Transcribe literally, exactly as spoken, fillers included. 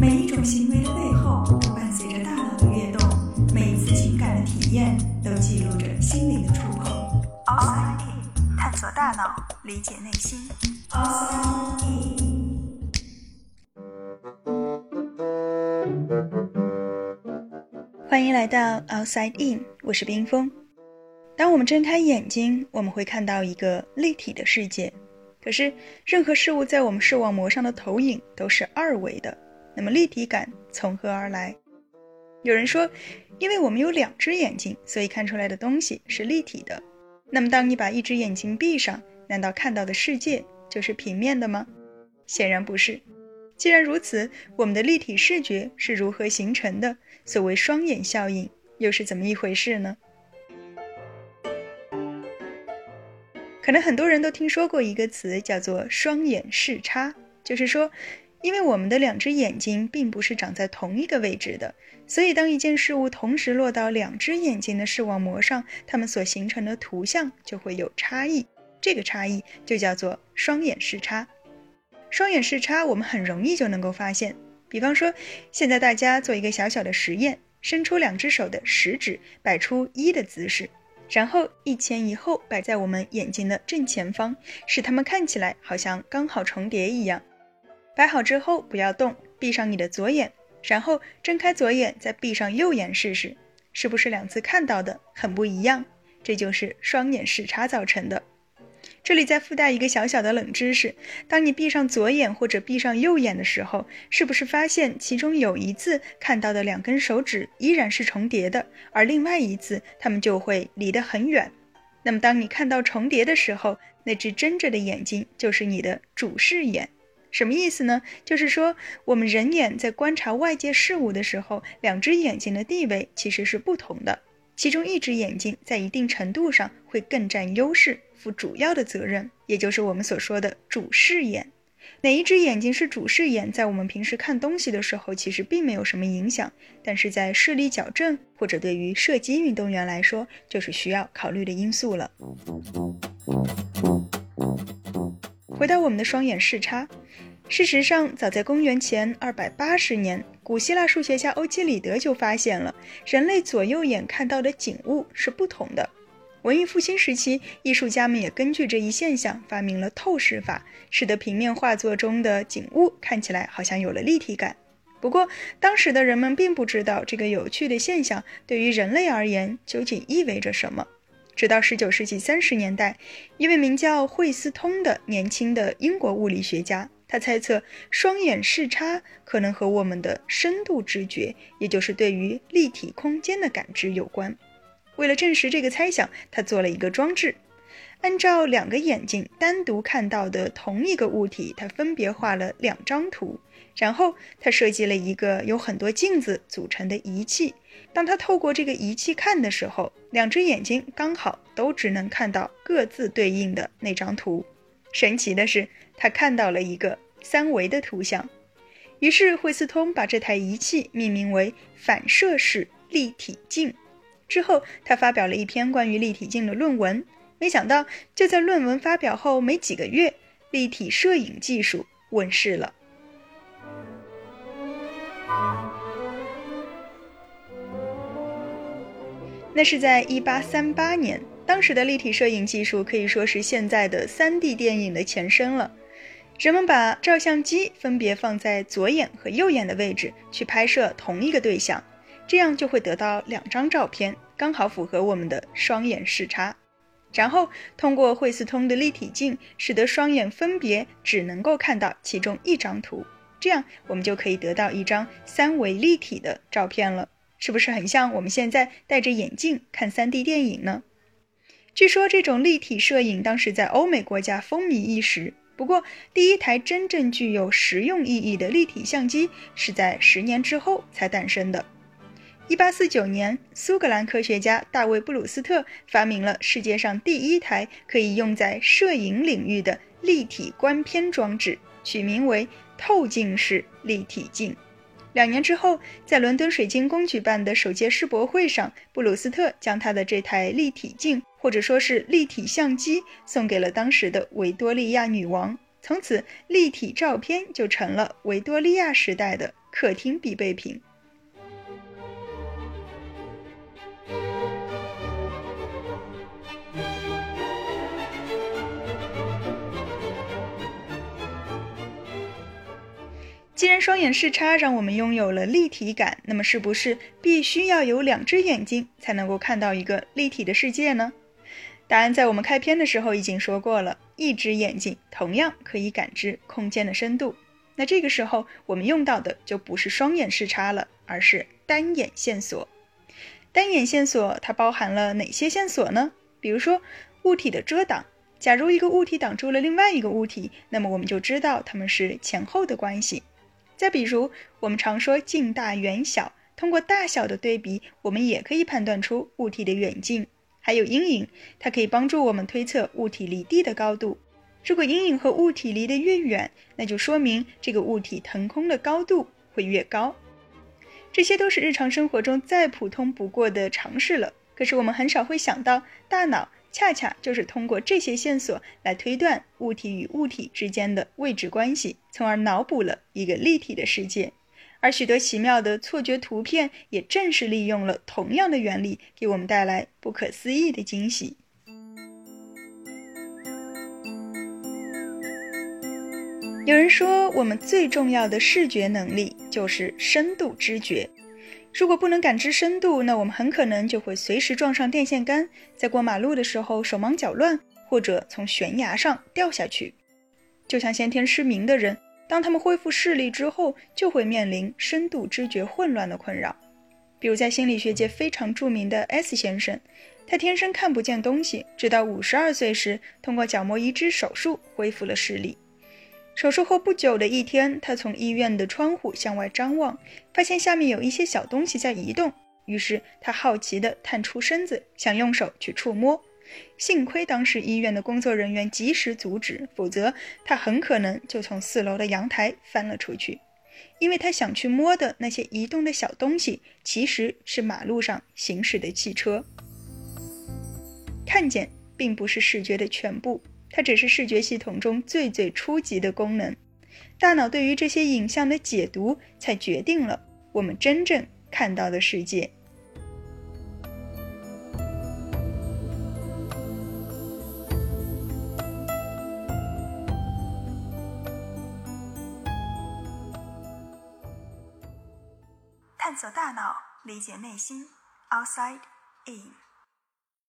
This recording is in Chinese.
每一种行为的背后都伴随着大脑的跃动，每一次情感的体验都记录着心灵的触碰。 Outside In， 探索大脑，理解内心。 Outside In。 欢迎来到 Outside In， 我是冰峰。当我们睁开眼睛，我们会看到一个立体的世界，可是任何事物在我们视网膜上的投影都是二维的，那么立体感从何而来？有人说，因为我们有两只眼睛，所以看出来的东西是立体的。那么当你把一只眼睛闭上，难道看到的世界就是平面的吗？显然不是。既然如此，我们的立体视觉是如何形成的？所谓双眼效应又是怎么一回事呢？可能很多人都听说过一个词叫做双眼视差，就是说因为我们的两只眼睛并不是长在同一个位置的，所以当一件事物同时落到两只眼睛的视网膜上，它们所形成的图像就会有差异，这个差异就叫做双眼视差。双眼视差我们很容易就能够发现，比方说现在大家做一个小小的实验，伸出两只手的食指摆出一的姿势，然后一前一后摆在我们眼睛的正前方，使它们看起来好像刚好重叠一样。摆好之后不要动，闭上你的左眼，然后睁开左眼，再闭上右眼试试，是不是两次看到的很不一样？这就是双眼视差造成的。这里再附带一个小小的冷知识，当你闭上左眼或者闭上右眼的时候，是不是发现其中有一次看到的两根手指依然是重叠的，而另外一次它们就会离得很远？那么当你看到重叠的时候，那只睁着的眼睛就是你的主视眼。什么意思呢？就是说我们人眼在观察外界事物的时候，两只眼睛的地位其实是不同的，其中一只眼睛在一定程度上会更占优势，负主要的责任，也就是我们所说的主视眼。哪一只眼睛是主视眼，在我们平时看东西的时候其实并没有什么影响，但是在视力矫正或者对于射击运动员来说，就是需要考虑的因素了。回到我们的双眼视差，事实上早在公元前二百八十年，古希腊数学家欧几里得就发现了人类左右眼看到的景物是不同的。文艺复兴时期，艺术家们也根据这一现象发明了透视法，使得平面画作中的景物看起来好像有了立体感。不过当时的人们并不知道这个有趣的现象对于人类而言究竟意味着什么，直到十九世纪三十年代，一位名叫惠斯通的年轻的英国物理学家，他猜测双眼视差可能和我们的深度知觉，也就是对于立体空间的感知有关。为了证实这个猜想，他做了一个装置，按照两个眼睛单独看到的同一个物体，他分别画了两张图，然后他设计了一个由很多镜子组成的仪器。当他透过这个仪器看的时候，两只眼睛刚好都只能看到各自对应的那张图。神奇的是，他看到了一个三维的图像。于是惠斯通把这台仪器命名为反射式立体镜。之后他发表了一篇关于立体镜的论文，没想到就在论文发表后没几个月，立体摄影技术问世了。那是在一八三八年，当时的立体摄影技术可以说是现在的 三 D 电影的前身了。人们把照相机分别放在左眼和右眼的位置去拍摄同一个对象，这样就会得到两张照片，刚好符合我们的双眼视差。然后通过惠斯通的立体镜，使得双眼分别只能够看到其中一张图，这样我们就可以得到一张三维立体的照片了。是不是很像我们现在戴着眼镜看 三 D 电影呢？据说这种立体摄影当时在欧美国家风靡一时，不过第一台真正具有实用意义的立体相机是在十年之后才诞生的。一八四九年，苏格兰科学家大卫·布鲁斯特发明了世界上第一台可以用在摄影领域的立体观片装置，取名为透镜式立体镜。两年之后，在伦敦水晶宫举办的首届世博会上，布鲁斯特将他的这台立体镜，或者说是立体相机，送给了当时的维多利亚女王。从此，立体照片就成了维多利亚时代的客厅必备品。既然双眼视差让我们拥有了立体感，那么是不是必须要有两只眼睛才能够看到一个立体的世界呢？答案在我们开篇的时候已经说过了，一只眼睛同样可以感知空间的深度。那这个时候我们用到的就不是双眼视差了，而是单眼线索。单眼线索它包含了哪些线索呢？比如说物体的遮挡，假如一个物体挡住了另外一个物体，那么我们就知道它们是前后的关系。再比如我们常说近大远小，通过大小的对比，我们也可以判断出物体的远近。还有阴影，它可以帮助我们推测物体离地的高度。如果阴影和物体离得越远，那就说明这个物体腾空的高度会越高。这些都是日常生活中再普通不过的常识了，可是我们很少会想到，大脑恰恰就是通过这些线索来推断物体与物体之间的位置关系，从而脑补了一个立体的世界。而许多奇妙的错觉图片也正是利用了同样的原理，给我们带来不可思议的惊喜。有人说，我们最重要的视觉能力就是深度知觉。如果不能感知深度，那我们很可能就会随时撞上电线杆，在过马路的时候手忙脚乱，或者从悬崖上掉下去。就像先天失明的人，当他们恢复视力之后，就会面临深度知觉混乱的困扰。比如在心理学界非常著名的 S 先生，他天生看不见东西，直到五十二岁时，通过角膜移植手术恢复了视力。手术后不久的一天，他从医院的窗户向外张望，发现下面有一些小东西在移动，于是他好奇地探出身子，想用手去触摸。幸亏当时医院的工作人员及时阻止，否则他很可能就从四楼的阳台翻了出去。因为他想去摸的那些移动的小东西，其实是马路上行驶的汽车。看见并不是视觉的全部，它只是视觉系统中最最初级的功能，大脑对于这些影像的解读才决定了我们真正看到的世界。探索大脑，理解内心， Outside In。